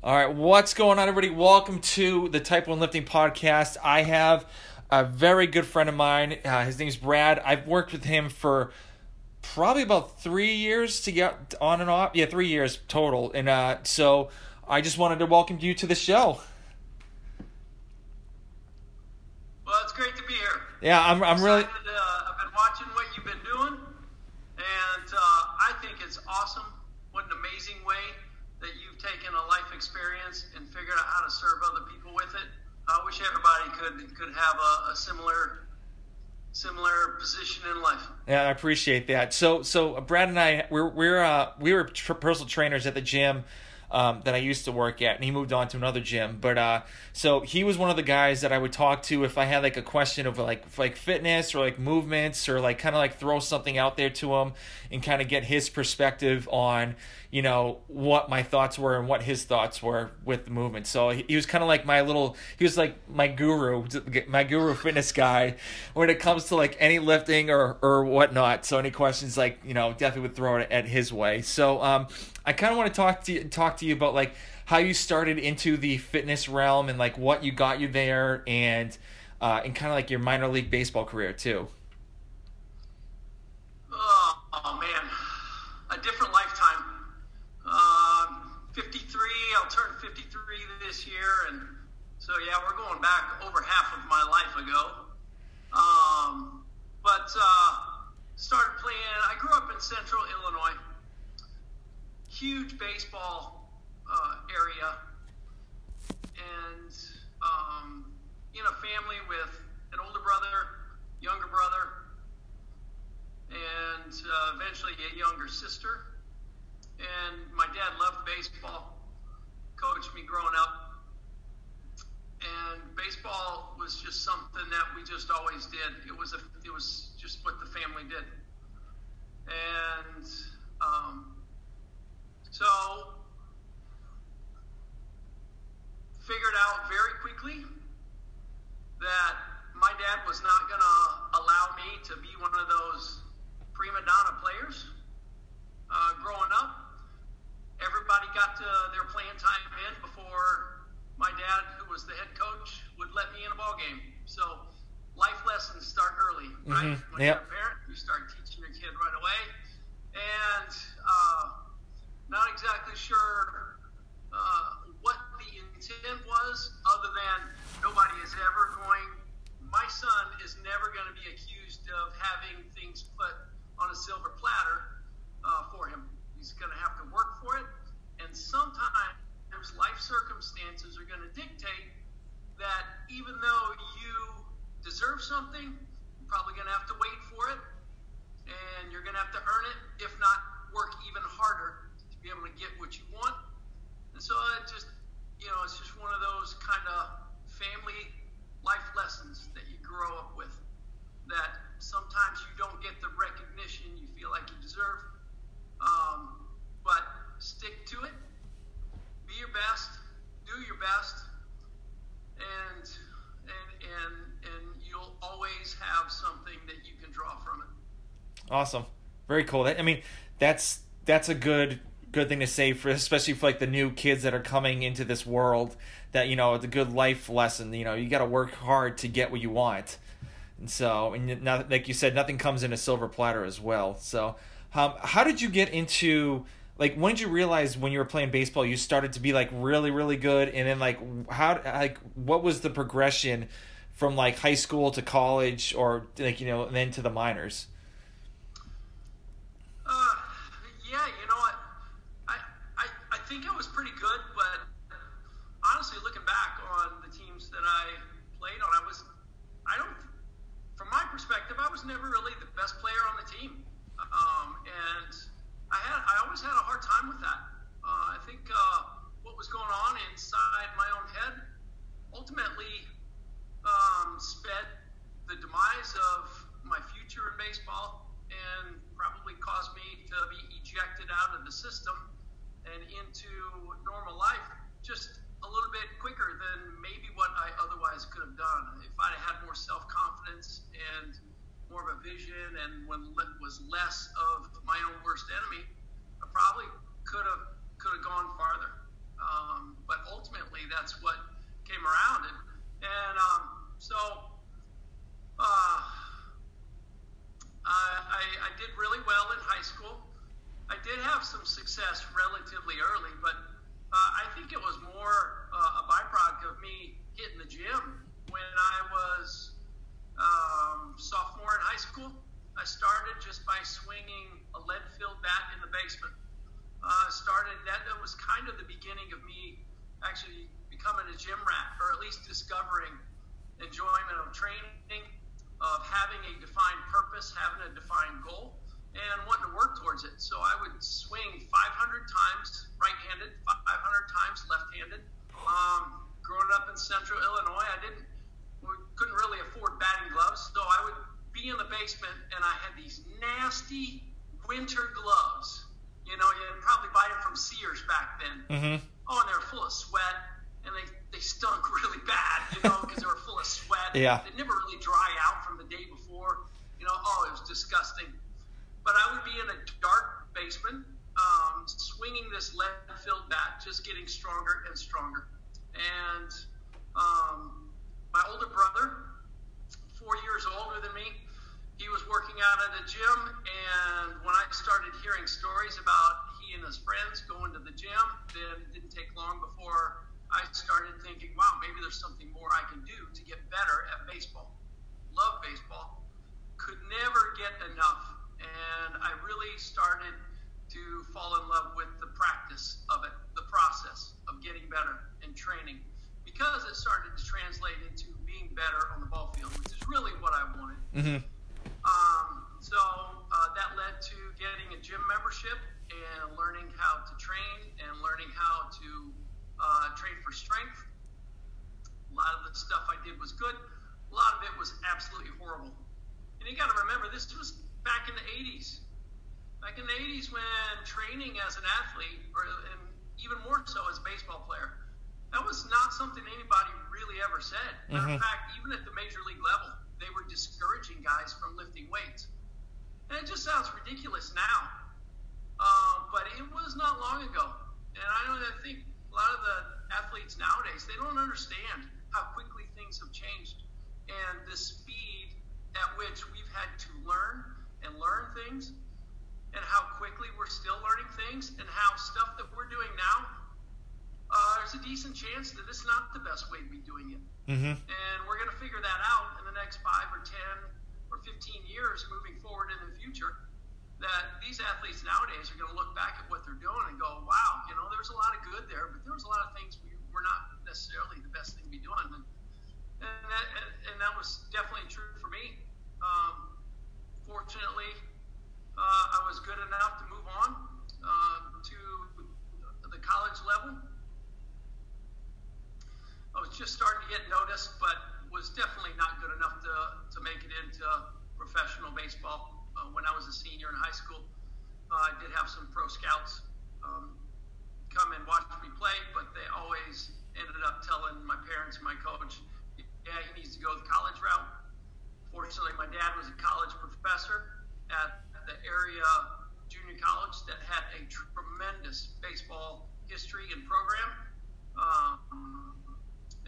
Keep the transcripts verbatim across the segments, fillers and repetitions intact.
All right, what's going on, everybody? Welcome to the Type one Lifting Podcast. I have a very good friend of mine. Uh, his name's Brad. I've worked with him for probably about three years to get on and off. Yeah, three years total. And uh, so I just wanted to welcome you to the show. Well, it's great to be here. Yeah, I'm. I'm really. Uh, I've been watching what you've been doing, and uh, I think it's awesome. What an amazing way that you've taken a life experience and figured out how to serve other people with it. I wish everybody could could have a, a similar similar position in life. Yeah, I appreciate that. So so Brad and I we're we're uh, we were tr- personal trainers at the gym um, that I used to work at, and he moved on to another gym. But uh, so he was one of the guys that I would talk to if I had like a question of like like fitness or like movements or like kind of like throw something out there to him and kind of get his perspective on, you know, what my thoughts were and what his thoughts were with the movement. So he, he was kind of like my little, he was like my guru, my guru fitness guy when it comes to like any lifting or, or whatnot. So any questions, like, you know, definitely would throw it at his way. So um, I kind of want to talk to you, talk to you about like how you started into the fitness realm and like what you got you there and, uh, and kind of like your minor league baseball career too. Oh, oh man, a different lifetime. fifty-three, I'll turn fifty-three this year, and so yeah, we're going back over half of my life ago. Um, but uh, started playing, I grew up in central Illinois, huge baseball uh, area, and um, in a family with an older brother, younger brother, and uh, eventually a younger sister. And my dad loved baseball, coached me growing up. And baseball was just something that we just always did. It was a, it was just what the family did. And um, so figured out very quickly that my dad was not going to allow me to be one of those prima donna players. Uh, growing up, everybody got to their playing time in before my dad, who was the head coach, would let me in a ball game. So life lessons start early, right? Mm-hmm. When yep. you're a parent, you start teaching your kid right away. And uh, not exactly sure uh, what the intent was, other than nobody is ever going, my son is never going to be accused of having things put on a silver platter Uh, for him. He's going to have to work for it, and sometimes life circumstances are going to dictate that even though you deserve something, you're probably going to have to wait for it, and you're going to have to earn it, if not work even harder to be able to get what you want. And so it just, you know, it's just one of those kind of family life lessons that you grow up with, that sometimes you don't get the recognition you feel like you deserve. Um, but stick to it, be your best, do your best, and, and, and, and you'll always have something that you can draw from it. Awesome. Very cool. That, I mean, that's, that's a good, good thing to say for, especially for like the new kids that are coming into this world, that, you know, it's a good life lesson. You know, you got to work hard to get what you want. And so, and not, like you said, nothing comes in a silver platter as well. So, Um, how did you get into like, when did you realize when you were playing baseball you started to be, like, really, really good? And then, like, how, like, what was the progression from, like, high school to college, or, like, you know, and then to the minors? Uh, yeah, you know what? I, I, I think I was pretty good, but honestly, looking back on the teams that I played on, I was, I don't, from my perspective, I was never really the best player on the team. Um, and I had, I always had a hard time with that. Uh, I think uh, what was going on inside my own head ultimately um, sped the demise of my future in baseball and probably caused me to be ejected out of the system and into normal life just a little bit quicker than maybe what I otherwise could have done. If I'd had more self-confidence and more of a vision, and when was less of my own worst enemy, I probably could have could have gone farther. Um, but ultimately, that's what came around, and, and um, so uh, I, I I did really well in high school. I did have some success relatively early, but uh, I think it was more uh, a byproduct of me hitting the gym when I was. Um, sophomore in high school, I started just by swinging a lead-filled bat in the basement. Uh, started that, that was kind of the beginning of me actually becoming a gym rat, or at least discovering enjoyment of training, of having a defined purpose, having a defined goal, and wanting to work towards it. So I would swing five hundred times right-handed, five hundred times left-handed. Um, growing up in Central Illinois, I didn't. We couldn't really afford batting gloves, so I would be in the basement, and I had these nasty winter gloves. You know, you'd probably buy them from Sears back then. Mm-hmm. Oh, and they were full of sweat, and they, they stunk really bad, you know, because they were full of sweat. Yeah. They never really dry out from the day before. You know, oh, it was disgusting. But I would be in a dark basement, um, swinging this lead-filled bat, just getting stronger and stronger. And, um... my older brother, four years older than me, he was working out at a gym, and when I started hearing stories about he and his friends going to the gym, then it didn't take long before I started thinking, wow, maybe there's something more I can do to get better at baseball. Love baseball. Could never get enough, and I really started to fall in love with the practice of it, the process of getting better and training. Because it started to translate into being better on the ball field, which is really what I wanted. Mm-hmm. Um, so uh, that led to getting a gym membership and learning how to train and learning how to uh, train for strength. A lot of the stuff I did was good. A lot of it was absolutely horrible. And you got to remember, this was back in the eighties. Back in the eighties when training as an athlete, or and even more so as a baseball player, that was not something anybody really ever said. Mm-hmm. In fact, even at the major league level, they were discouraging guys from lifting weights. And it just sounds ridiculous now. Uh, but it was not long ago. And I don't I think a lot of the athletes nowadays, they don't understand how quickly things have changed and the speed at which we've had to learn and learn things and how quickly we're still learning things and how stuff that we're doing now, Uh, there's a decent chance that it's not the best way to be doing it. Mm-hmm. And we're going to figure that out in the next five or ten or fifteen years moving forward in the future, that these athletes nowadays are going to look back at what they're doing and go, wow, you know, there's a lot of good there, but there was a lot of things we were not necessarily the best thing to be doing. And, and, that, and, and that was definitely true for me. Um, fortunately, uh, I was good enough to move on uh, to the college level. I was just starting to get noticed, but was definitely not good enough to, to make it into professional baseball. Uh, when I was a senior in high school, uh, I did have some pro scouts um, come and watch me play, but they always ended up telling my parents and my coach, yeah, he needs to go the college route. Fortunately, my dad was a college professor at the area junior college that had a tremendous baseball history and program. Um,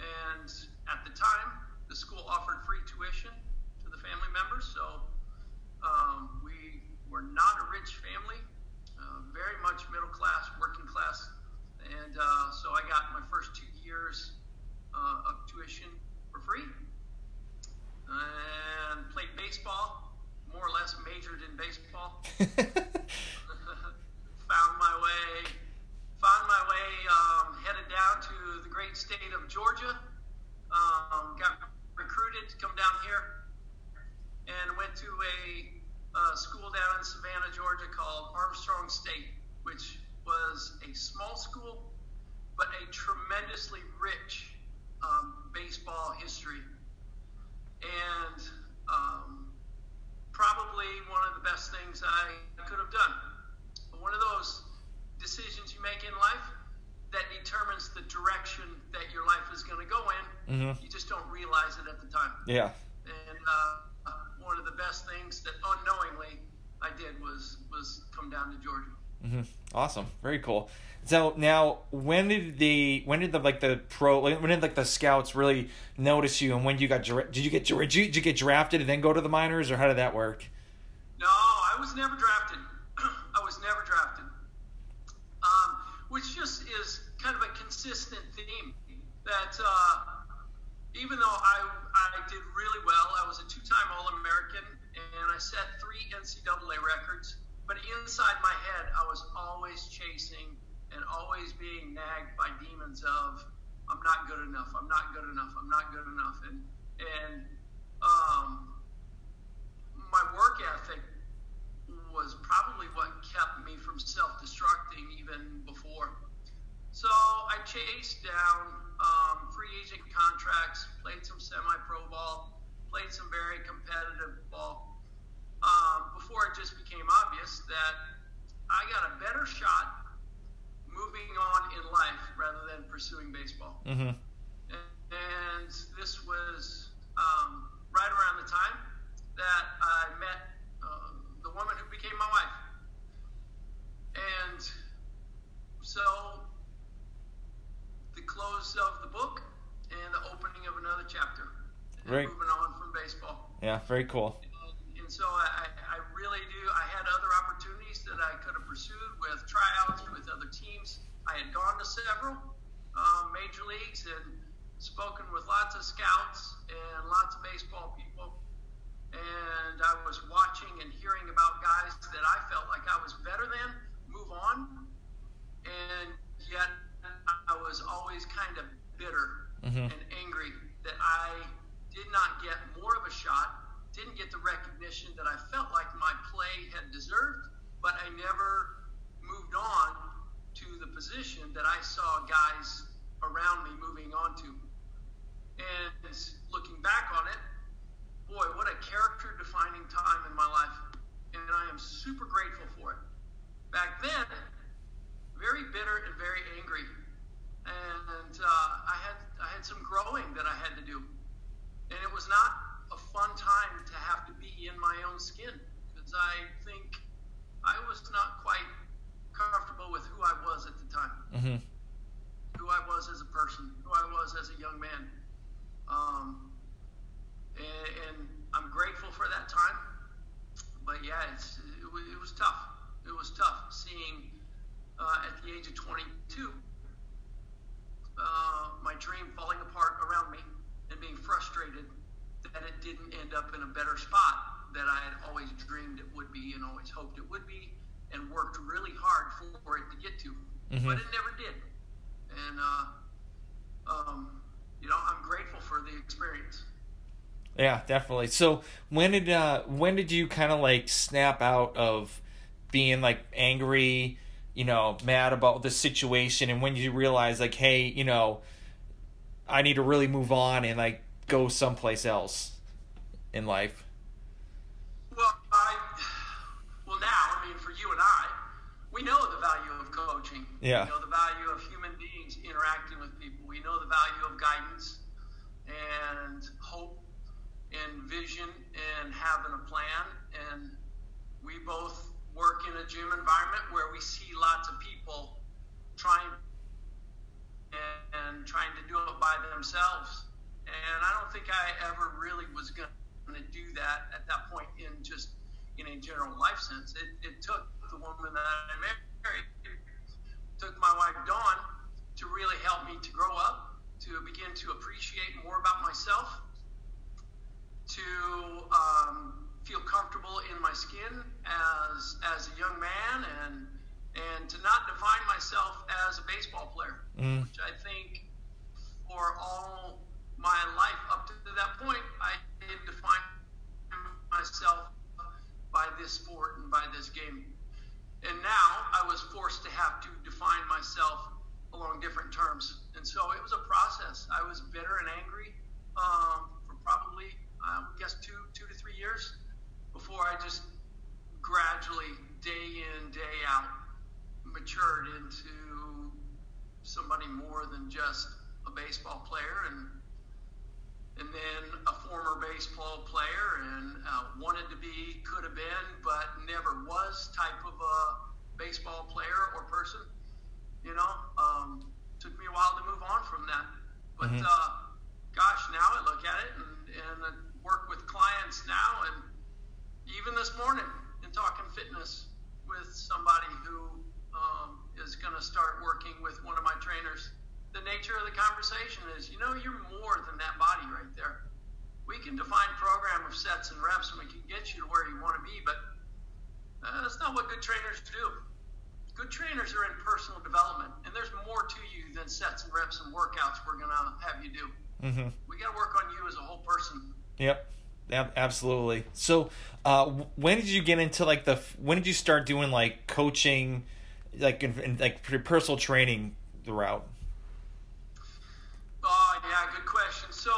And at the time, the school offered free tuition to the family members, so um, we were not a rich family, uh, very much middle class. great state of Georgia. Um, got recruited to come down here and went to a uh, school down in Savannah, Georgia called Armstrong State, which was a small school but a tremendously rich um, baseball history, and um, probably one of the best things I could have done. But one of those decisions you make in life that determines the direction that your life is going to go in. Mm-hmm. You just don't realize it at the time. Yeah. And uh, one of the best things that unknowingly I did was was come down to Georgia. Mm-hmm. Awesome. Very cool. So now, when did the when did the like the pro when did like the scouts really notice you, and when you got did you get did you, did you get drafted and then go to the minors, or how did that work? No, I was never drafted. I was never drafted. Um, which just is kind of a consistent theme that uh, even though I I did really well, I was a two-time All-American, and I set three N C double A records, but inside my head, I was always chasing and always being nagged by demons of, I'm not good enough, I'm not good enough, I'm not good enough, and, and um, my work ethic was probably what kept me from self-destructing even before. So I chased down um, free agent contracts, played some semi-pro ball, played some very competitive ball, um, before it just became obvious that I got a better shot moving on in life rather than pursuing baseball. Mm-hmm. And, and this was um, right around the time that I met the woman who became my wife. And so the close of the book and the opening of another chapter. Right. Moving on from baseball. Yeah, very cool. And, and so I, I really do. I had other opportunities that I could have pursued with tryouts, with other teams. I had gone to several um, major leagues and spoken with lots of scouts and lots of baseball people. And I was watching and hearing about guys that I felt like I was better than move on, and yet I was always kind of bitter mm-hmm. and angry that I did not get more of a shot, didn't get the recognition that I felt like my play had deserved, but I never moved on to the position that I saw guys around me moving on to. And looking back on it, boy, what a character-defining time in my life, and I am super grateful for it. Back then, very bitter and very angry, and uh, I had I had some growing that I had to do, and it was not a fun time to have to be in my own skin, because I think I was not quite comfortable with who I was at the time, mm-hmm. who I was as a person, who I was as a young man. Um. And I'm grateful for that time, but yeah, it's, it, was, it was tough. It was tough seeing uh, at the age of twenty-two uh, my dream falling apart around me and being frustrated that it didn't end up in a better spot that I had always dreamed it would be and always hoped it would be and worked really hard for it to get to, mm-hmm. but it never did. And, uh, um, you know, I'm grateful for the experience. Yeah, definitely. So when did uh, when did you kind of like snap out of being like angry, you know, mad about the situation, and when did you realize like, hey, you know, I need to really move on and like go someplace else in life? Well, I well now, I mean, for you and I, we know the value of coaching. Yeah. We know the value of human beings interacting with people. We know the value of guidance and hope and vision and having a plan, and we both work in a gym environment where we see lots of people trying and, and trying to do it by themselves, and I don't think I ever really was going to do that at that point in just in a general life sense. It, it took the woman that I married, it took my wife Dawn to really help me to grow up, to begin to appreciate more about myself, to um, feel comfortable in my skin as as a young man, and and to not define myself as a baseball player, mm. which I think all my life up to that point, I had defined myself by this sport and by this game. And now I was forced to have to define myself along different terms. And so it was a process. I was bitter and angry um, for probably, I guess, two, two to three years before I just gradually, day in, day out, matured into somebody more than just a baseball player, and and then a former baseball player, and uh, wanted to be, could have been, but never was type of a baseball player or person. You know, um, took me a while to move on from that. But mm-hmm. uh, gosh, now I look at it and, and I work with clients now, and even this morning in talking fitness with somebody who um, is going to start working with one of my trainers, the nature of the conversation is, you know, you're more than that body right there. We can define program of sets and reps, and we can get you to where you want to be, but uh, that's not what good trainers do. Good trainers are in personal development, and there's more to you than sets and reps and workouts we're going to have you do. Mm-hmm. We got to work on you as a whole person. Yep, yep, absolutely. So uh, when did you get into, like, the – when did you start doing, like, coaching, like, in, in, like personal training route? Oh, yeah, good question. So,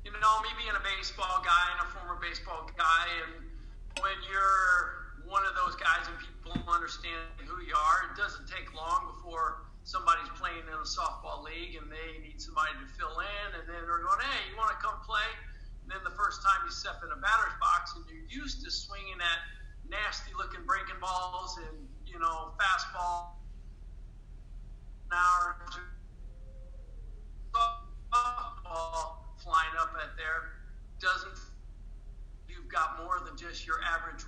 you know, me being a baseball guy and a former baseball guy, and when you're one of those guys and people understand who you are, it doesn't take long before somebody's playing in a softball league and they need somebody to fill in, and then they're going, hey, you want to come play? And then the first time you step in a batter's box and you're used to swinging at nasty-looking breaking balls and, you know, fastball, an hour or two, softball flying up at there, doesn't, you've got more than just your average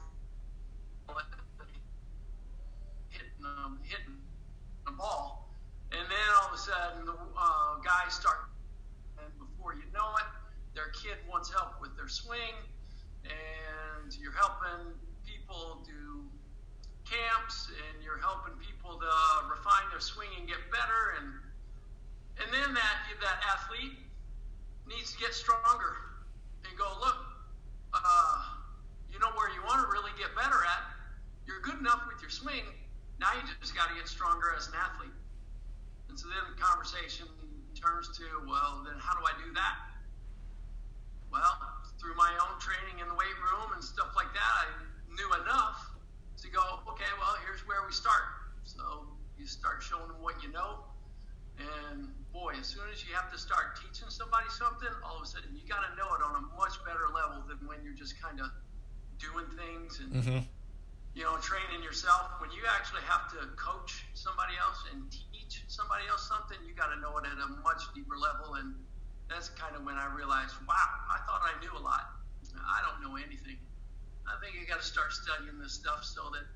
hitting um, hitting a ball, and then all of a sudden the uh, guys start, and before you know it, their kid wants help with their swing, and you're helping people do camps, and you're helping people to refine their swing and get better, and And then that that athlete needs to get stronger and go, look, uh, you know where you want to really get better at. You're good enough with your swing. Now you just got to get stronger as an athlete. And so then the conversation turns to, well, then how do I do that? Well, through my own training in the weight room and stuff like that, I knew enough to go, okay, well, here's where we start. So you start showing them what you know. And boy, as soon as you have to start teaching somebody something, all of a sudden you got to know it on a much better level than when you're just kind of doing things and, mm-hmm. you know, training yourself. When you actually have to coach somebody else and teach somebody else something, you got to know it at a much deeper level. And that's kind of when I realized, wow, I thought I knew a lot. I don't know anything. I think I got to start studying this stuff so that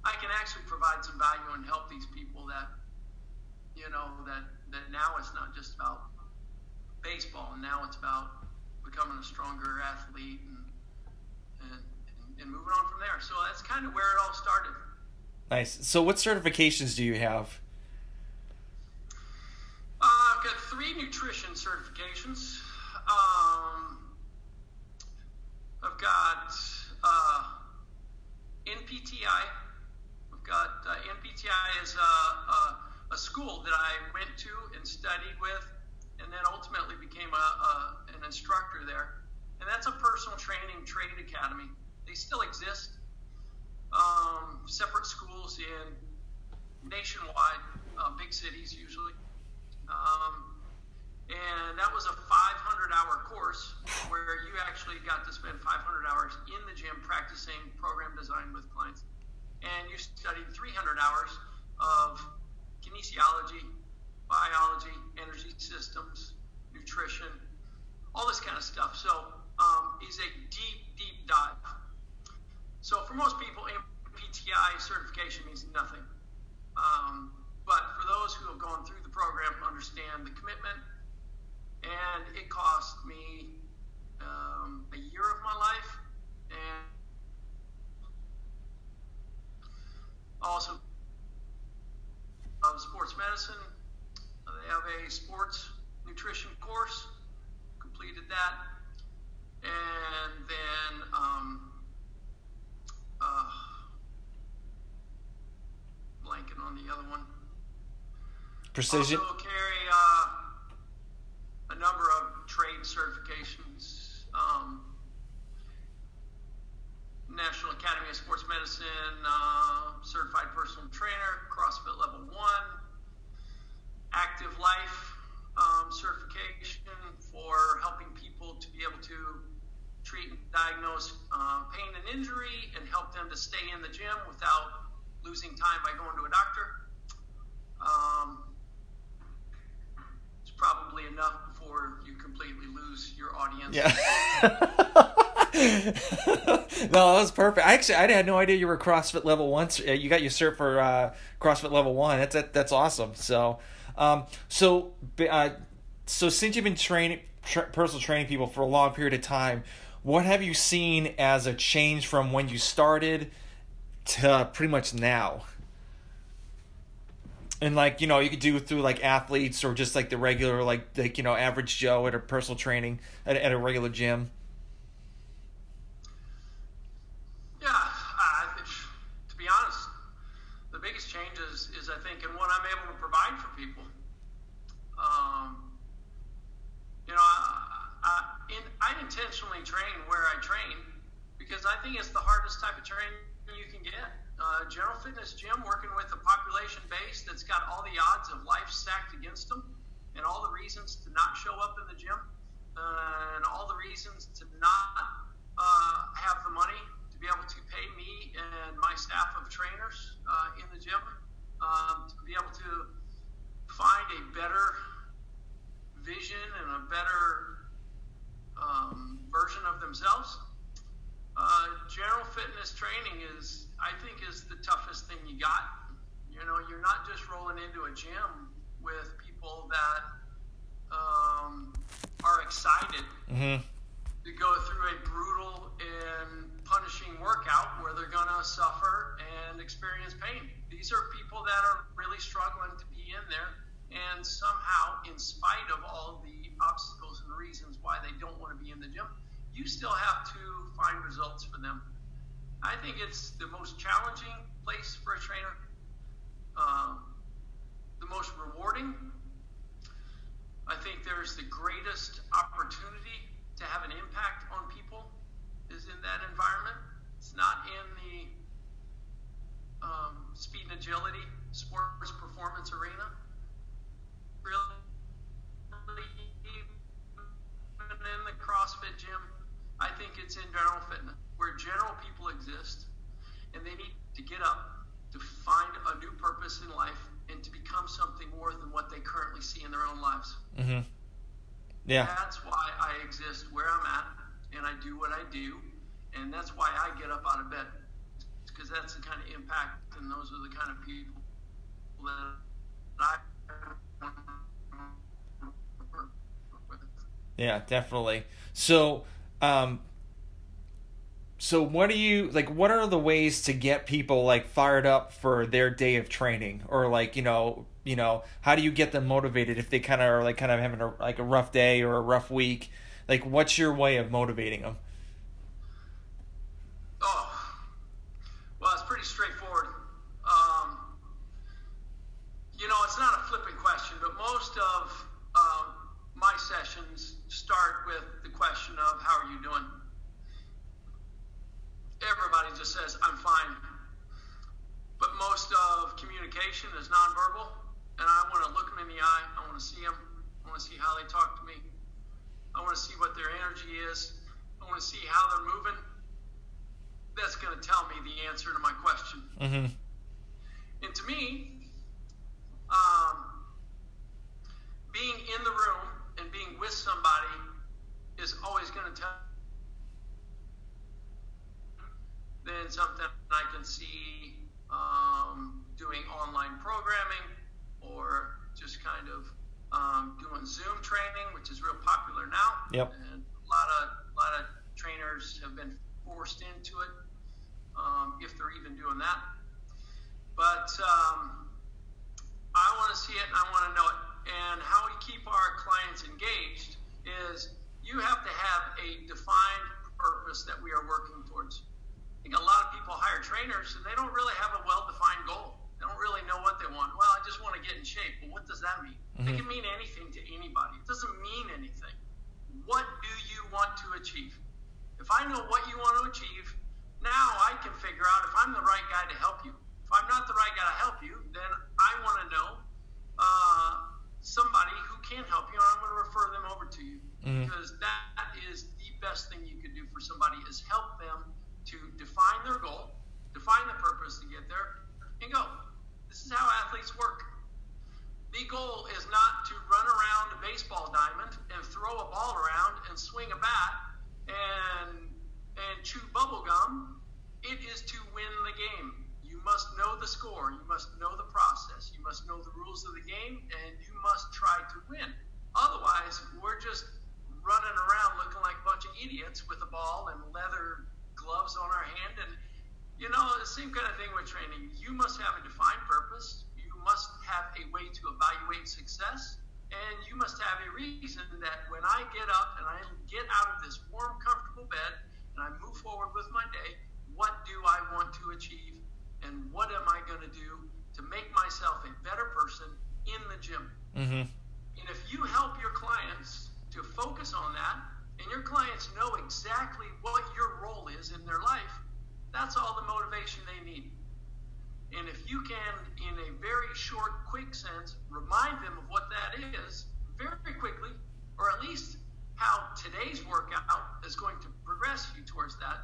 I can actually provide some value and help these people that, you know, that, that now it's not just about baseball, and now it's about becoming a stronger athlete and, and and moving on from there. So that's kind of where it all started. Nice. So what certifications do you have? Uh, I've got three nutrition certifications. Um, I've got uh, N P T I. I've got uh, N P T I is a uh, uh, a school that I went to and studied with, and then ultimately became a, a an instructor there. And that's a personal training trade academy. They still exist. Um, separate schools in nationwide, uh, big cities usually. Um, and that was a five hundred hour course where you actually got to spend five hundred hours in the gym practicing program design with clients. And you studied three hundred hours of kinesiology, biology, energy systems, nutrition, all this kind of stuff. So um, it's a deep, deep dive. So for most people, N P T I certification means nothing. Um, but for those who have gone through the program, understand the commitment. And it cost me um, a year of my life, and also of sports medicine, of a sports nutrition course, completed that, and then um, uh, blanking on the other one. Precision. Also carry uh, a number of trade certifications. Um, National Academy of Sports Medicine, uh, Certified Personal Trainer, CrossFit Level one, Active Life um, certification for helping people to be able to treat and diagnose uh, pain and injury and help them to stay in the gym without losing time by going to a doctor. Um, it's probably enough before you completely lose your audience. Yeah. No, that was perfect. Actually, I had no idea you were CrossFit Level one. You got your cert for uh, CrossFit Level one. That's that, that's awesome. So, um, so, uh, so since you've been training tra- personal training people for a long period of time, what have you seen as a change from when you started to pretty much now? And like, you know, you could do through like athletes or just like the regular, like like you know, average Joe at a personal training at, at a regular gym. Intentionally train where I train because I think it's the hardest type of training you can get. Uh, general fitness gym working with a population base that's got all the odds of life stacked against them and all the reasons to not show up in the gym uh, and all the reasons to not uh, have the money to be able to pay me and my staff of trainers uh, in the gym um, to be able to find a better vision and a better Um, version of themselves. Uh, general fitness training is, I think, is the toughest thing you got. You know, you're not just rolling into a gym with people that um, are excited mm-hmm. to go through a brutal and punishing workout where they're going to suffer and experience pain. These are people that are really struggling to be in there. And somehow, in spite of all the obstacles and reasons why they don't want to be in the gym, you still have to find results for them. I think it's the most challenging place for a trainer, uh, the most rewarding. I think there's the greatest opportunity to have an impact on people is in that environment. It's not in the um, speed and agility, sports performance arena. Really, even in the CrossFit gym, I think it's in general fitness, where general people exist, and they need to get up to find a new purpose in life and to become something more than what they currently see in their own lives. Mm-hmm. Yeah, that's why I exist where I'm at, and I do what I do, and that's why I get up out of bed, because that's the kind of impact, and those are the kind of people that I. Yeah, definitely. So, um, so what do you like? What are the ways to get people like fired up for their day of training, or like you know, you know, how do you get them motivated if they kind of are like kind of having a, like a rough day or a rough week? Like, what's your way of motivating them? Oh, well, it's pretty straightforward. Um, you know, it's not a flippant question, but most of um, my sessions start with the question of, how are you doing? Everybody just says, I'm fine. But most of communication is nonverbal, and I want to look them in the eye. I want to see them. I want to see how they talk to me. I want to see what their energy is. I want to see how they're moving. That's going to tell me the answer to my question. Mm-hmm. And to me, um, being in the room and being with somebody is always going to tell me than something I can see um, doing online programming or just kind of um, doing Zoom training, which is real popular now. Yep. And a lot of a lot of trainers have been forced into it, um, if they're even doing that. But um, I want to see it and I want to know it. and how we keep our clients engaged is you have to have a defined purpose that we are working towards. I think a lot of people hire trainers and they don't really have a well-defined goal. They don't really know what they want. Well, I just want to get in shape. Well, what does that mean? Mm-hmm. It can mean anything to anybody. It doesn't mean anything. What do you want to achieve? If I know what you want to achieve, now I can figure out if I'm the right guy to help you. If I'm not the right guy to help you, then I want to know uh, somebody who can help you, and I'm going to refer them over to you. Mm-hmm. Because that is the best thing you can do for somebody is help them to define their goal, define the purpose to get there, and go. This is how athletes work. The goal is not to run around a baseball diamond and throw a ball around and swing a bat and and chew bubble gum. It is to win the game. You must know the score. You must know the process. You must know the rules of the game, and you must try to win. Otherwise, we're just running around looking like a bunch of idiots with a ball and leather gloves on our hand. And, you know, the same kind of thing with training. You must have a defined purpose. You must have a way to evaluate success. And you must have a reason that when I get up and I get out of this warm, comfortable bed and I move forward with my day, what do I want to achieve? And what am I going to do to make myself a better person in the gym? Mm-hmm. And if you help your clients to focus on that, and your clients know exactly what your role is in their life, that's all the motivation they need. And if you can, in a very short, quick sense, remind them of what that is very quickly, or at least how today's workout is going to progress you towards that,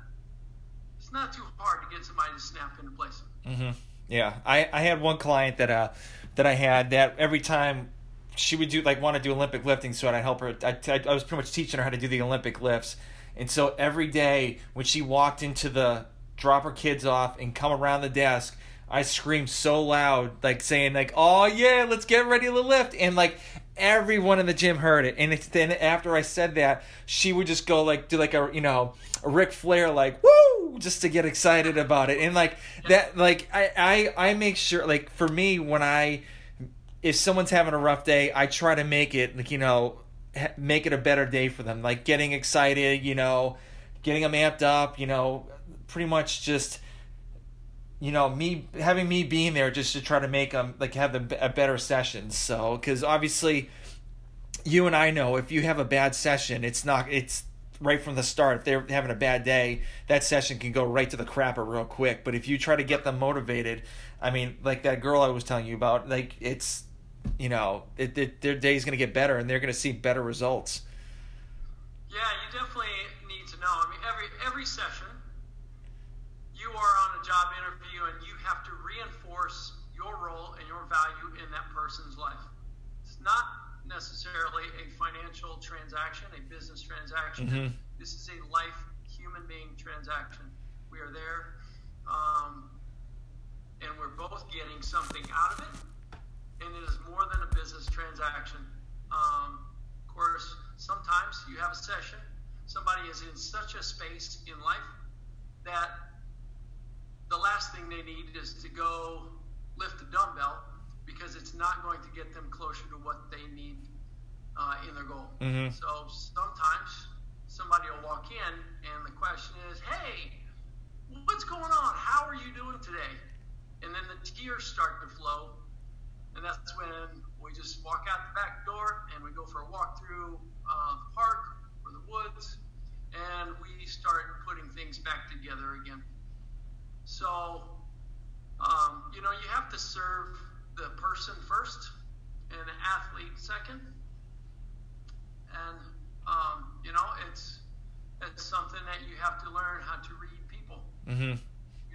it's not too hard to get somebody to snap into place. Mm-hmm. Yeah, I, I had one client that uh that I had that every time she would do like want to do Olympic lifting, so I'd help her. I, I, I was pretty much teaching her how to do the Olympic lifts. And so every day when she walked into the drop her kids off and come around the desk, I screamed so loud, like saying like, "Oh yeah, let's get ready to lift." And like everyone in the gym heard it. And it's then after I said that, she would just go like do like a, you know, a Ric Flair like woo, just to get excited about it. And like that, like I, I, I make sure, like for me, when I, if someone's having a rough day, I try to make it, like, you know, make it a better day for them. Like getting excited, you know, getting them amped up, you know, pretty much just, you know, me having me being there just to try to make them, like, have a better session. So, because obviously you and I know if you have a bad session, it's not, it's right from the start. If they're having a bad day, that session can go right to the crapper real quick. But if you try to get them motivated, I mean, like that girl I was telling you about, like it's, you know, it, it, their day's going to get better and they're going to see better results. Yeah, you definitely need to know. I mean, every every session you are on a job interview and you have to reinforce your role and your value in that person's life. It's not necessarily a financial transaction, a business transaction. Mm-hmm. This is a life, human being transaction. We are there um, and we're both getting something out of it. And it is more than a business transaction. Um, of course, sometimes you have a session. Somebody is in such a space in life that the last thing they need is to go lift a dumbbell because it's not going to get them closer to what they need uh, in their goal. Mm-hmm. So sometimes somebody will walk in and the question is, hey, what's going on? How are you doing today? And then the tears start to flow. And that's when we just walk out the back door and we go for a walk through uh, the park or the woods, and we start putting things back together again. So, um, you know, you have to serve the person first and the athlete second. And, um, you know, it's it's something that you have to learn how to read people. Mm-hmm. You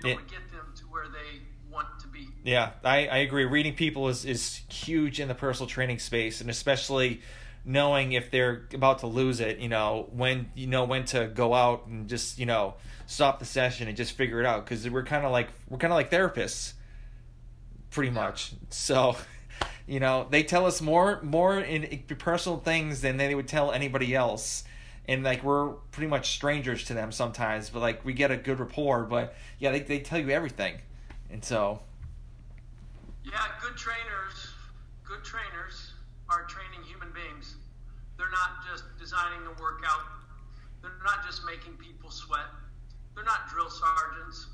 know, yeah. To get them to where they want to be. Yeah, I, I agree. Reading people is, is huge in the personal training space, and especially knowing if they're about to lose it, you know, when you know when to go out and just, you know, stop the session and just figure it out, because we're kind of like we're kind of like therapists pretty much. So, you know, they tell us more more in personal things than they would tell anybody else. And, like, we're pretty much strangers to them sometimes, but, like, we get a good rapport. But, yeah, they they tell you everything. And so, yeah, good trainers, good trainers are training human beings. They're not just designing a workout. They're not just making people sweat. They're not drill sergeants.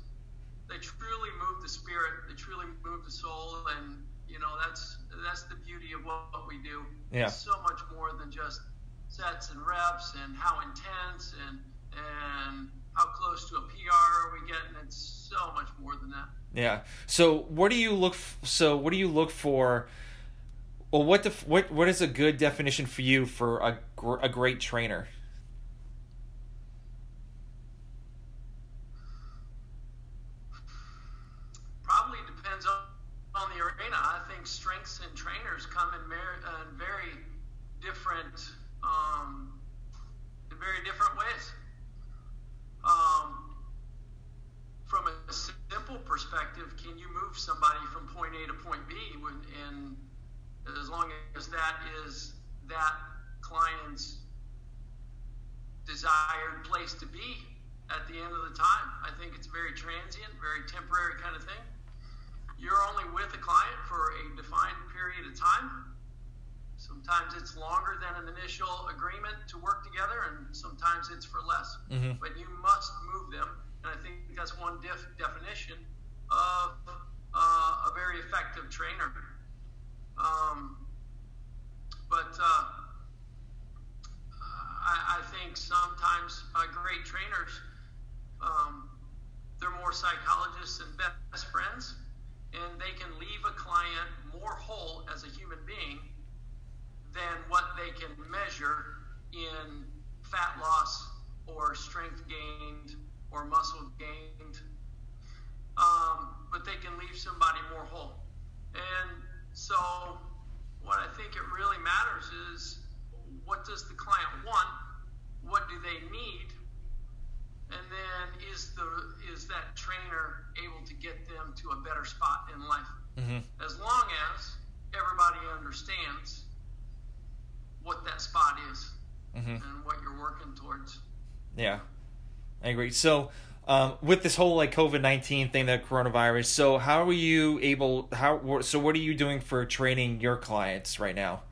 They truly move the spirit. They truly move the soul. And, you know, that's that's the beauty of what, what we do. Yeah. It's so much more than just sets and reps and how intense and and how close to a P R are we getting. It's so much more than that. Yeah. So what do you look f- so what do you look for? Well, what def- what what is a good definition for you for a gr- a great trainer? Probably depends on, on the arena. I think strengths and trainers come in, mer- uh, in very different um, in very different ways. Um, from a simple perspective, can you move somebody from point A to point B when in as long as that is that client's desired place to be at the end of the time. I think it's very transient, very temporary kind of thing. You're only with a client for a defined period of time. Sometimes it's longer than an initial agreement to work together, and sometimes it's for less. Mm-hmm. But you must move them, and I think that's one def- definition of uh, a very effective trainer. Um, but uh, I, I think sometimes uh, great trainers, um, they're more psychologists and best friends, and they can leave a client more whole as a human being than what they can measure in fat loss or strength gained or muscle gained. Um, but they can leave somebody more whole. And so what I think it really matters is what does the client want, what do they need, and then is the is that trainer able to get them to a better spot in life? Mm-hmm. As long as everybody understands what that spot is mm-hmm. and what you're working towards. Yeah, I agree. So Um, with this whole like covid nineteen thing, that coronavirus, so how are you able, how, so what are you doing for training your clients right now?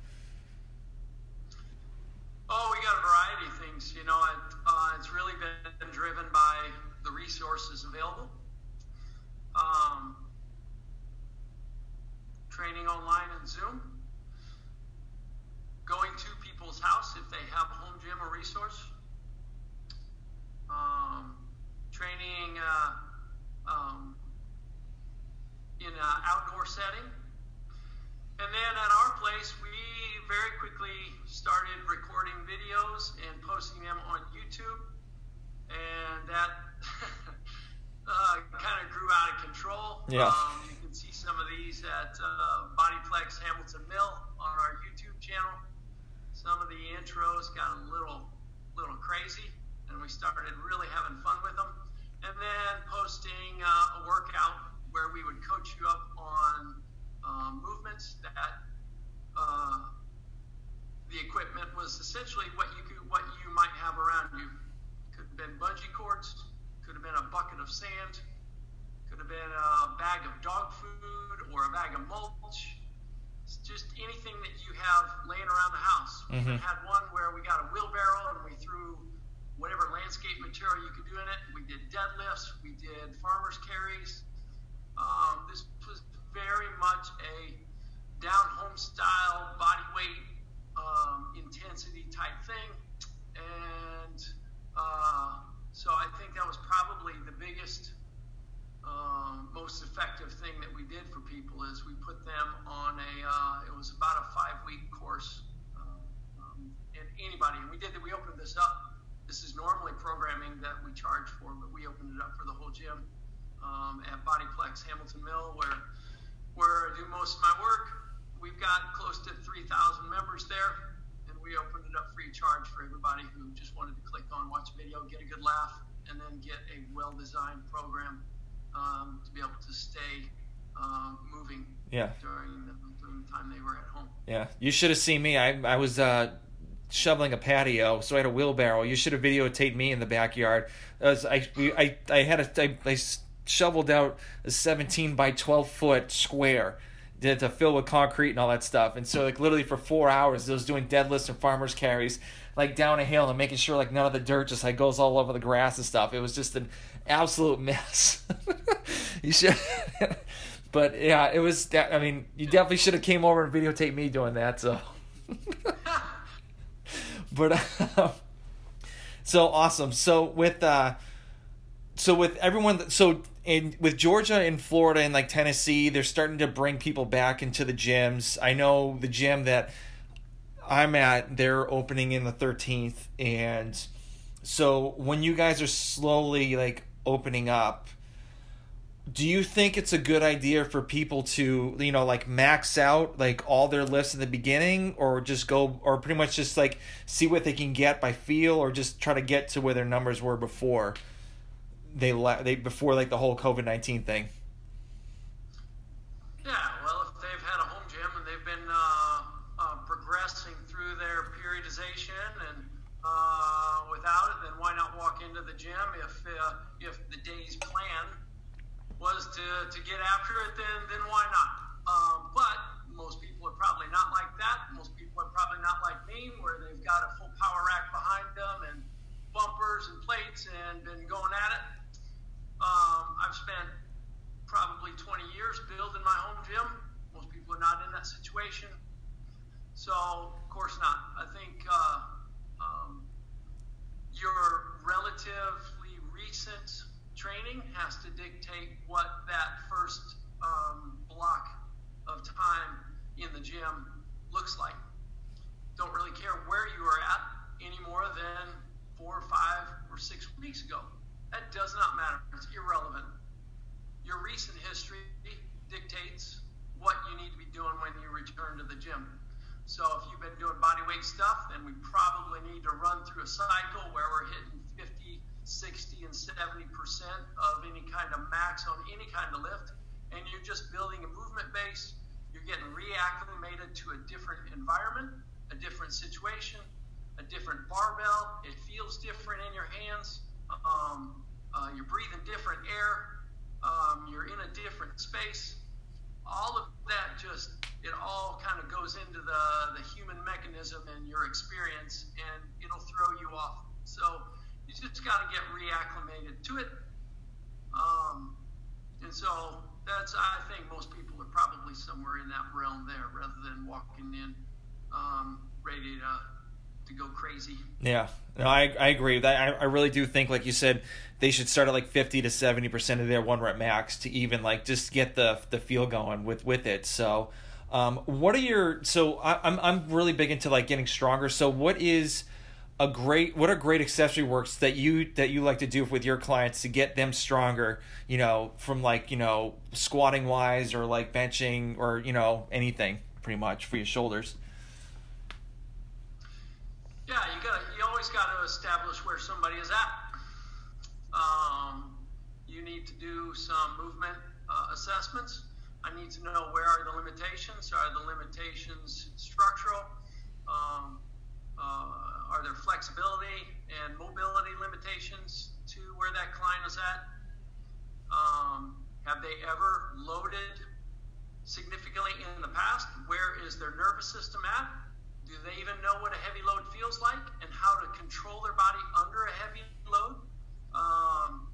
Oh, we got a variety of things. You know, it, uh, it's really been driven by the resources available. Um, training online and Zoom. Going to people's house if they have a home gym or resource. Um... Training uh, um, in an outdoor setting. And then at our place, we very quickly started recording videos and posting them on YouTube. And that uh, kind of grew out of control. Yeah. Um, you can see some of these at uh, Bodyplex Hamilton Mill on our YouTube channel. Some of the intros got a little, little crazy, and we started really having fun with them. And then posting uh, a workout where we would coach you up on uh, movements that uh, the equipment was essentially what you could, what you might have around you. Could have been bungee cords, could have been a bucket of sand, could have been a bag of dog food or a bag of mulch. It's just anything that you have laying around the house. Mm-hmm. We had one where we got a wheelbarrow and we threw whatever landscape material you could do in it. We did deadlifts, we did farmer's carries. Um, this was very much a down-home style, body weight, um, intensity type thing. And uh, so I think that was probably the biggest, um, most effective thing that we did for people is we put them on a, uh, it was about a five-week course. Uh, um, and anybody, and we did that, we opened this up. This is normally programming that we charge for, but we opened it up for the whole gym um, at Bodyplex Hamilton Mill, where where I do most of my work. We've got close to three thousand members there, and we opened it up free of charge for everybody who just wanted to click on, watch a video, get a good laugh, and then get a well-designed program um, to be able to stay um, moving yeah. during, the, during the time they were at home. Yeah, you should have seen me. I I was. Uh... shoveling a patio, so I had a wheelbarrow. You should have videotaped me in the backyard. As I, we, I, I had a, I, I shoveled out a seventeen by twelve foot square to, to fill with concrete and all that stuff. And so like literally for four hours, I was doing deadlifts and farmer's carries, like down a hill and making sure like none of the dirt just like goes all over the grass and stuff. It was just an absolute mess. You should, but yeah, it was. I mean, you definitely should have came over and videotaped me doing that. So, but um, so awesome. So with uh, so with everyone, so in with Georgia and Florida and like Tennessee, they're starting to bring people back into the gyms. I know the gym that I'm at, they're opening in the thirteenth, and so when you guys are slowly like opening up, do you think it's a good idea for people to, you know, like max out like all their lifts in the beginning, or just go, or pretty much just like see what they can get by feel, or just try to get to where their numbers were before they la- they before like the whole COVID nineteen thing? Yeah, well, if they've had a home gym and they've been uh, uh, progressing through their periodization and uh, without it, then why not walk into the gym if uh, if the day's plan was to, to get after it, then then why not? Um, but most people are probably not like that. Most people are probably not like me, where they've got a full power rack behind them and bumpers and plates and been going at it. Um, I've spent probably twenty years building my home gym. Most people are not in that situation. So, of course not. I think uh, um, your relatively recent training has to dictate what that first um, block of time in the gym looks like. Don't really care where you are at any more than four or five or six weeks ago. That does not matter. It's irrelevant. Your recent history dictates what you need to be doing when you return to the gym. So if you've been doing bodyweight stuff, then we probably need to run through a cycle where we're hitting fifty, sixty, and seventy percent of any kind of max on any kind of lift, and you're just building a movement base. You're getting reacclimated to a different environment, a different situation, a different barbell. It feels different in your hands. Um, uh, you're breathing different air. Um, you're in a different space. All of that just, it all kind of goes into the, the human mechanism and your experience, and it'll throw you off. So you just got to get reacclimated to it. Um, and so that's, I think most people are probably somewhere in that realm there, rather than walking in um, ready to, to go crazy. Yeah, no, I, I agree. I, I really do think, like you said, they should start at like fifty to seventy percent of their one rep max to even like just get the the feel going with, with it. So um, what are your, so I, I'm I'm really big into like getting stronger. So what is, A great what are great accessory works that you that you like to do with your clients to get them stronger, you know, from like, you know, squatting wise or like benching or, you know, anything pretty much for your shoulders? Yeah, you gotta you always gotta establish where somebody is at. Um, you need to do some movement uh, assessments. I need to know where are the limitations. Are the limitations structural? Um Uh, are there flexibility and mobility limitations to where that client is at? Um, have they ever loaded significantly in the past? Where is their nervous system at? Do they even know what a heavy load feels like and how to control their body under a heavy load? Um,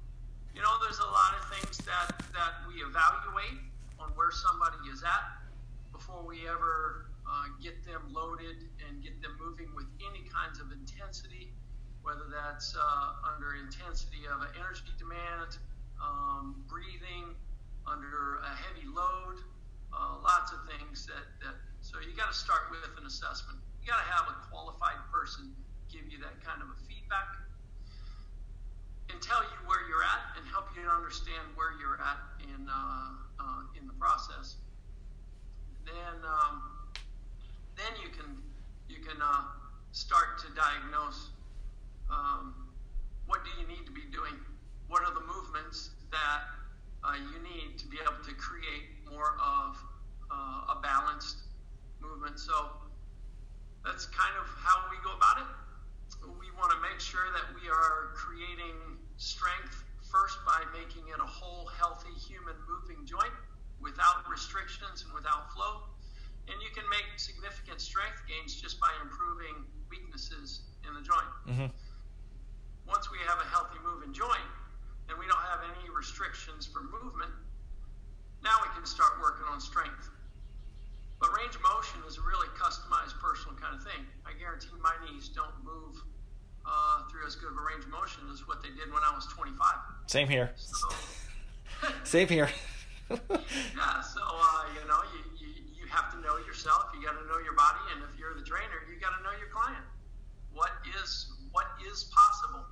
you know, there's a lot of things that, that we evaluate on where somebody is at before we ever Uh, get them loaded and get them moving with any kinds of intensity, whether that's uh, under intensity of an energy demand, um, breathing, under a heavy load, uh, lots of things that, that so you got to start with an assessment. You got to have a qualified person give you that kind of a feedback and tell you where you're at and help you to understand where you're at in, uh, uh, in the process. Then um, Then you can you can uh, start to diagnose um, what do you need to be doing? What are the movements that uh, you need to be able to create more of uh, a balanced movement? So that's kind of how we go about it. We want to make sure that we are creating strength first by making it a whole, healthy, human moving joint. without restrictions and without flow. And you can make significant strength gains just by improving weaknesses in the joint. Mm-hmm. Once we have a healthy moving joint and we don't have any restrictions for movement, now we can start working on strength. But range of motion is a really customized, personal kind of thing. I guarantee my knees don't move uh, through as good of a range of motion as what they did when I was twenty-five. Same here. So, Same here. yeah, so, uh, you know, you, you, you have to know yourself. You got to know your body. And if you're the trainer, you got to know your client. What is what is possible?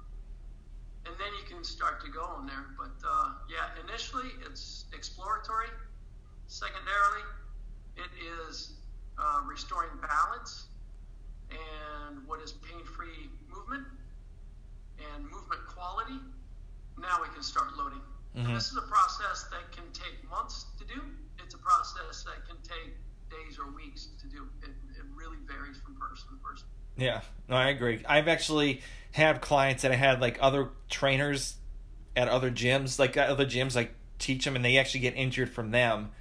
And then you can start to go on there. But, uh, yeah, initially it's exploratory. Secondarily, it is uh, restoring balance and what is pain-free movement and movement quality. Now we can start loading. Mm-hmm. And this is a process that can take months to do. It's a process that can take days or weeks to do. It, it really varies from person to person. Yeah, no, I agree. I've actually had clients that I had, like, other trainers at other gyms, like other gyms, like, teach them, and they actually get injured from them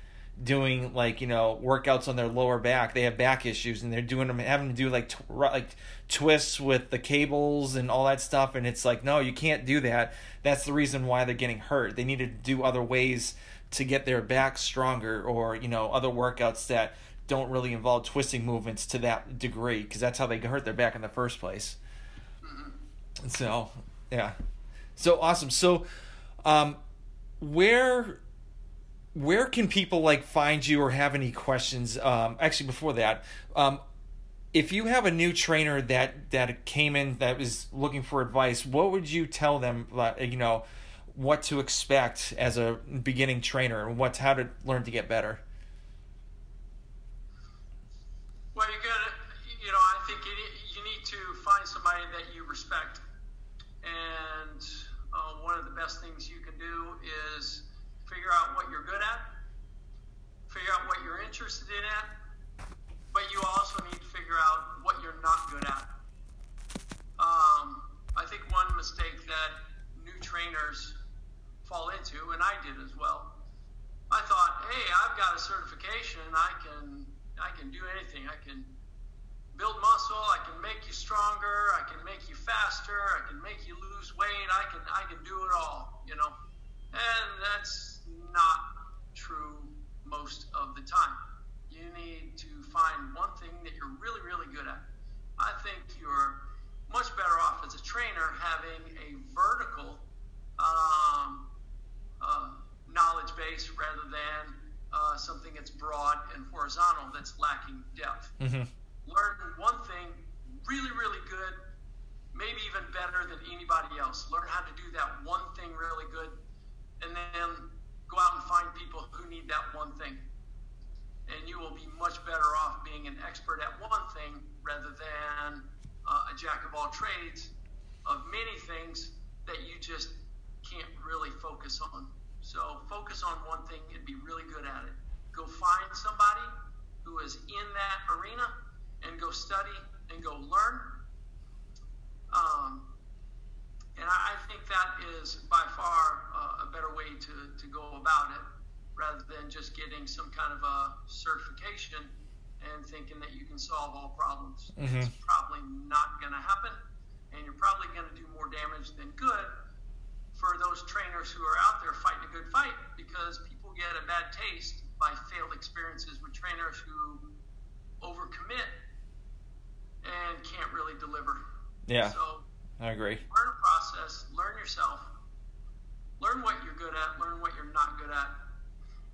doing, like, you know, workouts on their lower back. They have back issues, and they're doing them, having to do like tw- like twists with the cables and all that stuff. And it's like, no, you can't do that. That's the reason why they're getting hurt. They need to do other ways to get their back stronger, or, you know, other workouts that don't really involve twisting movements to that degree, because that's how they hurt their back in the first place. So, yeah. So awesome. So, um, where where can people, like, find you or have any questions? Um, actually, before that, um, if you have a new trainer that that came in that was looking for advice, what would you tell them? You know, what to expect as a beginning trainer, and what how to learn to get better. Well, you're gonna, you know, I think you need to find somebody that you respect, and uh, one of the best things you can do is figure out what you're good at, figure out what you're interested in at, but you also need to figure out what you're not good at. Um, I think one mistake that new trainers fall into, and I did as well, I thought, hey, I've got a certification, I can... I can do anything. I can build muscle. I can make you stronger. I can make you faster. I can make you lose weight. I can I can do it all, you know. And that's not true most of the time. You need to find one thing that you're really, really good at. I think you're much better off as a trainer having a vertical um, uh, knowledge base rather than Uh, something that's broad and horizontal that's lacking depth. Mm-hmm. Learn one thing really, really good, maybe even better than anybody else. Learn how to do that one thing really good, and then go out and find people who need that one thing. And you will be much better off being an expert at one thing rather than uh, a jack of all trades of many things that you just can't really focus on. So focus on one thing and be really good at it. Go find somebody who is in that arena and go study and go learn. Um, and I think that is by far uh, a better way to, to go about it rather than just getting some kind of a certification and thinking that you can solve all problems. Mm-hmm. It's probably not going to happen, and you're probably going to do more damage than good for those trainers who are out there fighting a good fight, because people get a bad taste by failed experiences with trainers who overcommit and can't really deliver. Yeah, so I agree. Learn a process, learn yourself, learn what you're good at, learn what you're not good at,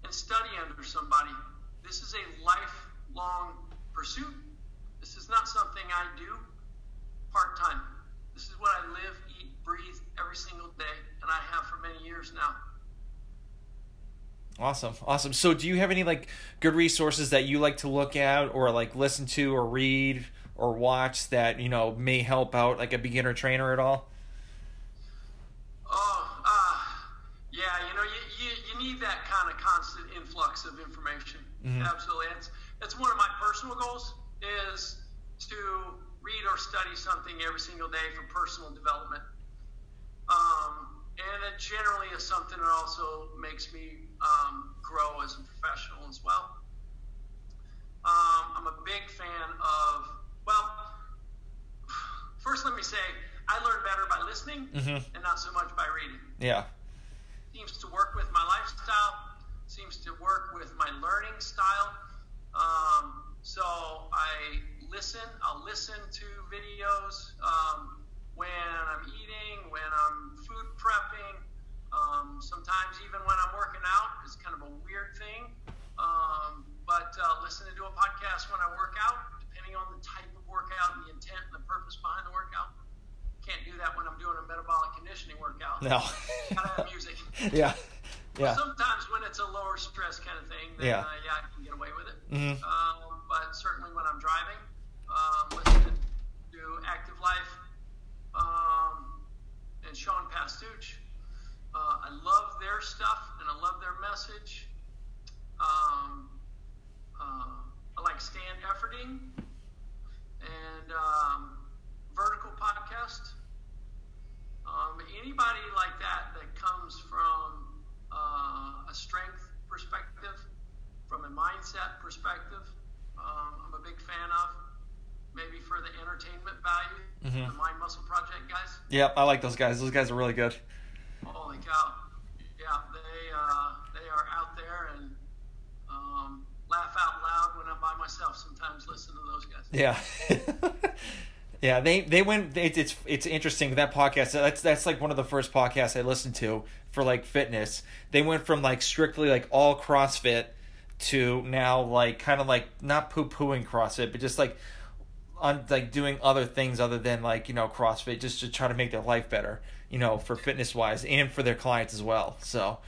and study under somebody. This is a lifelong pursuit. This is not something I do part-time. This is what I live, eat, breathe every single day, and I have for many years now. Awesome, awesome. So do you have any, like, good resources that you like to look at or, like, listen to or read or watch that, you know, may help out, like, a beginner trainer at all? Oh, uh, yeah, you know, you, you, you need that kind of constant influx of information. Mm-hmm. Absolutely. It's, it's one of my personal goals is to read or study something every single day for personal development. Um, And it generally is something that also makes me um, grow as a professional as well. Um, I'm a big fan of, well, first let me say, I learn better by listening mm-hmm. and not so much by reading. Yeah. Seems to work with my lifestyle, seems to work with my learning style. Um, so I listen, I'll listen to videos um, when I'm eating, when I'm food prepping, um, sometimes even when I'm working out. It's kind of a weird thing. Um, but uh, listening to a podcast when I work out, depending on the type of workout and the intent and the purpose behind the workout. Can't do that when I'm doing a metabolic conditioning workout. No. Kind of music. Yeah. Yeah. Well, sometimes when it's a lower stress kind of thing, then yeah, uh, yeah I can get away with it. Mm-hmm. Um, but certainly when I'm driving, um, listening to Active Life um, and Sean Pastuch. Uh, I love their stuff and I love their message. Um, uh, I like Stan Efferding and um, Vertical Podcast. Um, anybody like that that comes from Uh, a strength perspective, from a mindset perspective, um, I'm a big fan of. Maybe for the entertainment value, mm-hmm. the Mind Muscle Project guys. Yep, I like those guys. Those guys are really good. Holy cow! Yeah, they uh, they are out there, and um, laugh out loud when I'm by myself. Sometimes listen to those guys. Yeah. Yeah, they they went. It's it's it's interesting that podcast. That's that's like one of the first podcasts I listened to for like fitness. They went from like strictly like all CrossFit to now like kind of like not poo pooing CrossFit, but just like on like doing other things other than like you know CrossFit, just to try to make their life better, you know, for fitness wise and for their clients as well. So,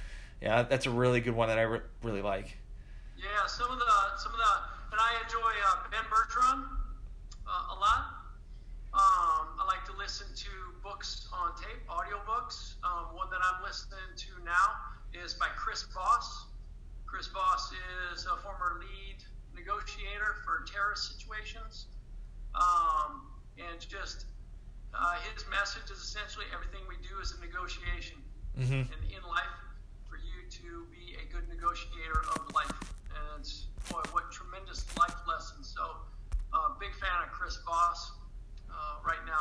yeah, that's a really good one that I re- really like. Yeah, some of the some of the and I enjoy uh, Ben Bergeron uh, a lot. Um, I like to listen to books on tape, audiobooks. Um, one that I'm listening to now is by Chris Voss. Chris Voss is a former lead negotiator for terrorist situations. Um, and just uh, his message is essentially everything we do is a negotiation. Mm-hmm. And in life, for you to be a good negotiator of life. And boy, what tremendous life lessons. So, uh, big fan of Chris Voss. Uh, right now,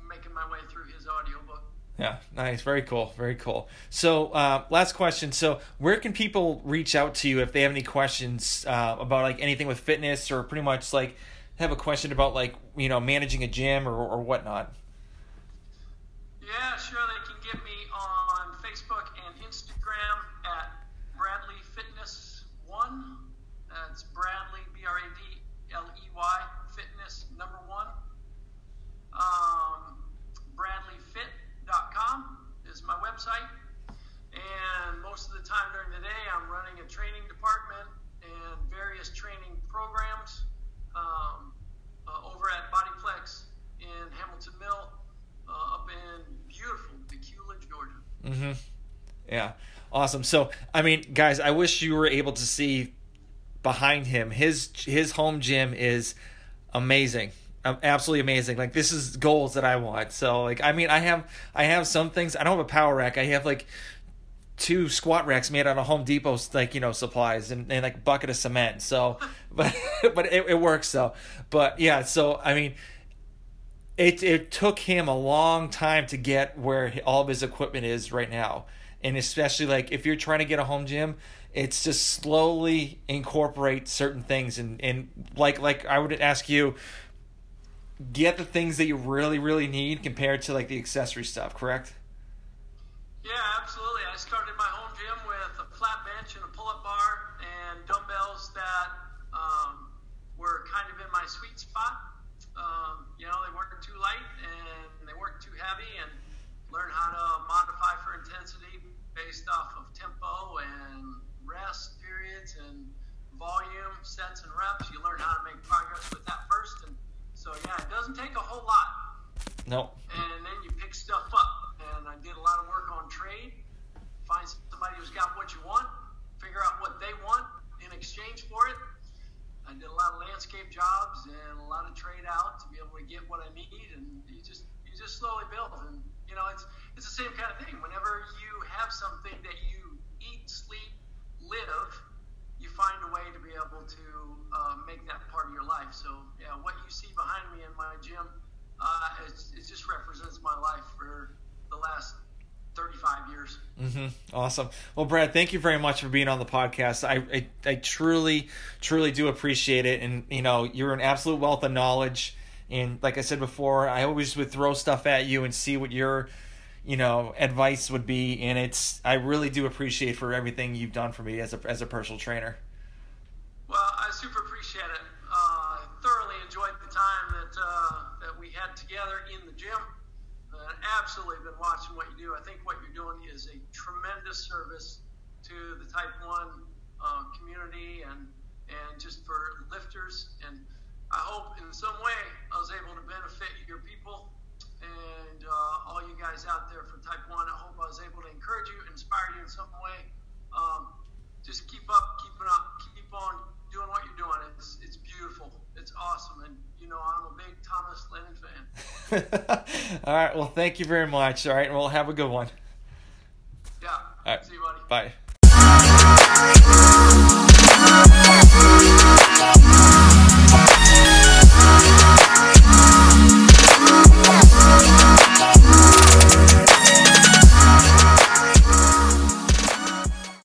I'm making my way through his audiobook. Yeah, nice. Very cool. Very cool. So, uh, last question. So, where can people reach out to you if they have any questions uh, about like anything with fitness, or pretty much like have a question about like you know managing a gym or or whatnot? Yeah, sure. They can get me on Facebook and Instagram at Bradley Fitness One. That's Bradley B R A D L E Y Fitness Number One. Um, Bradley fit dot com is my website, and most of the time during the day I'm running a training department and various training programs um, uh, over at Bodyplex in Hamilton Mill uh, up in beautiful Decula, Georgia. Mm-hmm. Yeah, awesome. So, I mean, guys, I wish you were able to see behind him. His his home gym is amazing. Absolutely amazing. Like, this is goals that I want. So like, I mean, I have, I have some things. I don't have a power rack. I have like two squat racks made out of Home Depot, like, you know, supplies and, and like a bucket of cement. So, but, but it, it works. So, but yeah, so, I mean, it, it took him a long time to get where all of his equipment is right now. And especially like if you're trying to get a home gym, it's just slowly incorporate certain things. And, and like, like I would ask you, get the things that you really, really need compared to like the accessory stuff, correct? Yeah, absolutely. I started my home gym with a flat bench and a pull-up bar and dumbbells that um, were kind of in my sweet spot. Um, you know, they weren't too light and they weren't too heavy, and learn how to modify for intensity based off of tempo and rest periods and volume, sets and reps. You learn how to make progress with that first, and so, yeah, it doesn't take a whole lot. No. And then you pick stuff up. And I did a lot of work on trade. Find somebody who's got what you want. Figure out what they want in exchange for it. I did a lot of landscape jobs and a lot of trade out to be able to get what I need. And you just you just slowly build. And You know, it's it's the same kind of thing. Whenever you have something that you eat, sleep, live, you find a way to be able to uh, make that part of your life. So, yeah, what you see behind me in my gym, uh, it's, it just represents my life for the last thirty-five years. Mm-hmm. Awesome. Well, Brad, thank you very much for being on the podcast. I, I I truly, truly do appreciate it. And, you know, you're an absolute wealth of knowledge. And like I said before, I always would throw stuff at you and see what your, you know, advice would be. And it's, I really do appreciate for everything you've done for me as a, as a personal trainer. Well, I super appreciate it. Uh, thoroughly enjoyed the time that, uh, that we had together in the gym. I've absolutely been watching what you do. I think what you're doing is a tremendous service to the Type one uh, community and and just for lifters. And I hope in some way I was able to benefit your people and uh, all you guys out there for Type one. I hope I was able to encourage you, inspire you in some way. Um, just keep up, keep it up, keep on doing what you're doing. It's it's beautiful. It's awesome. And, you know, I'm a big Thomas Lennon fan. All right. Well, thank you very much. All right. Well, have a good one. Yeah. All right. See you, buddy. Bye.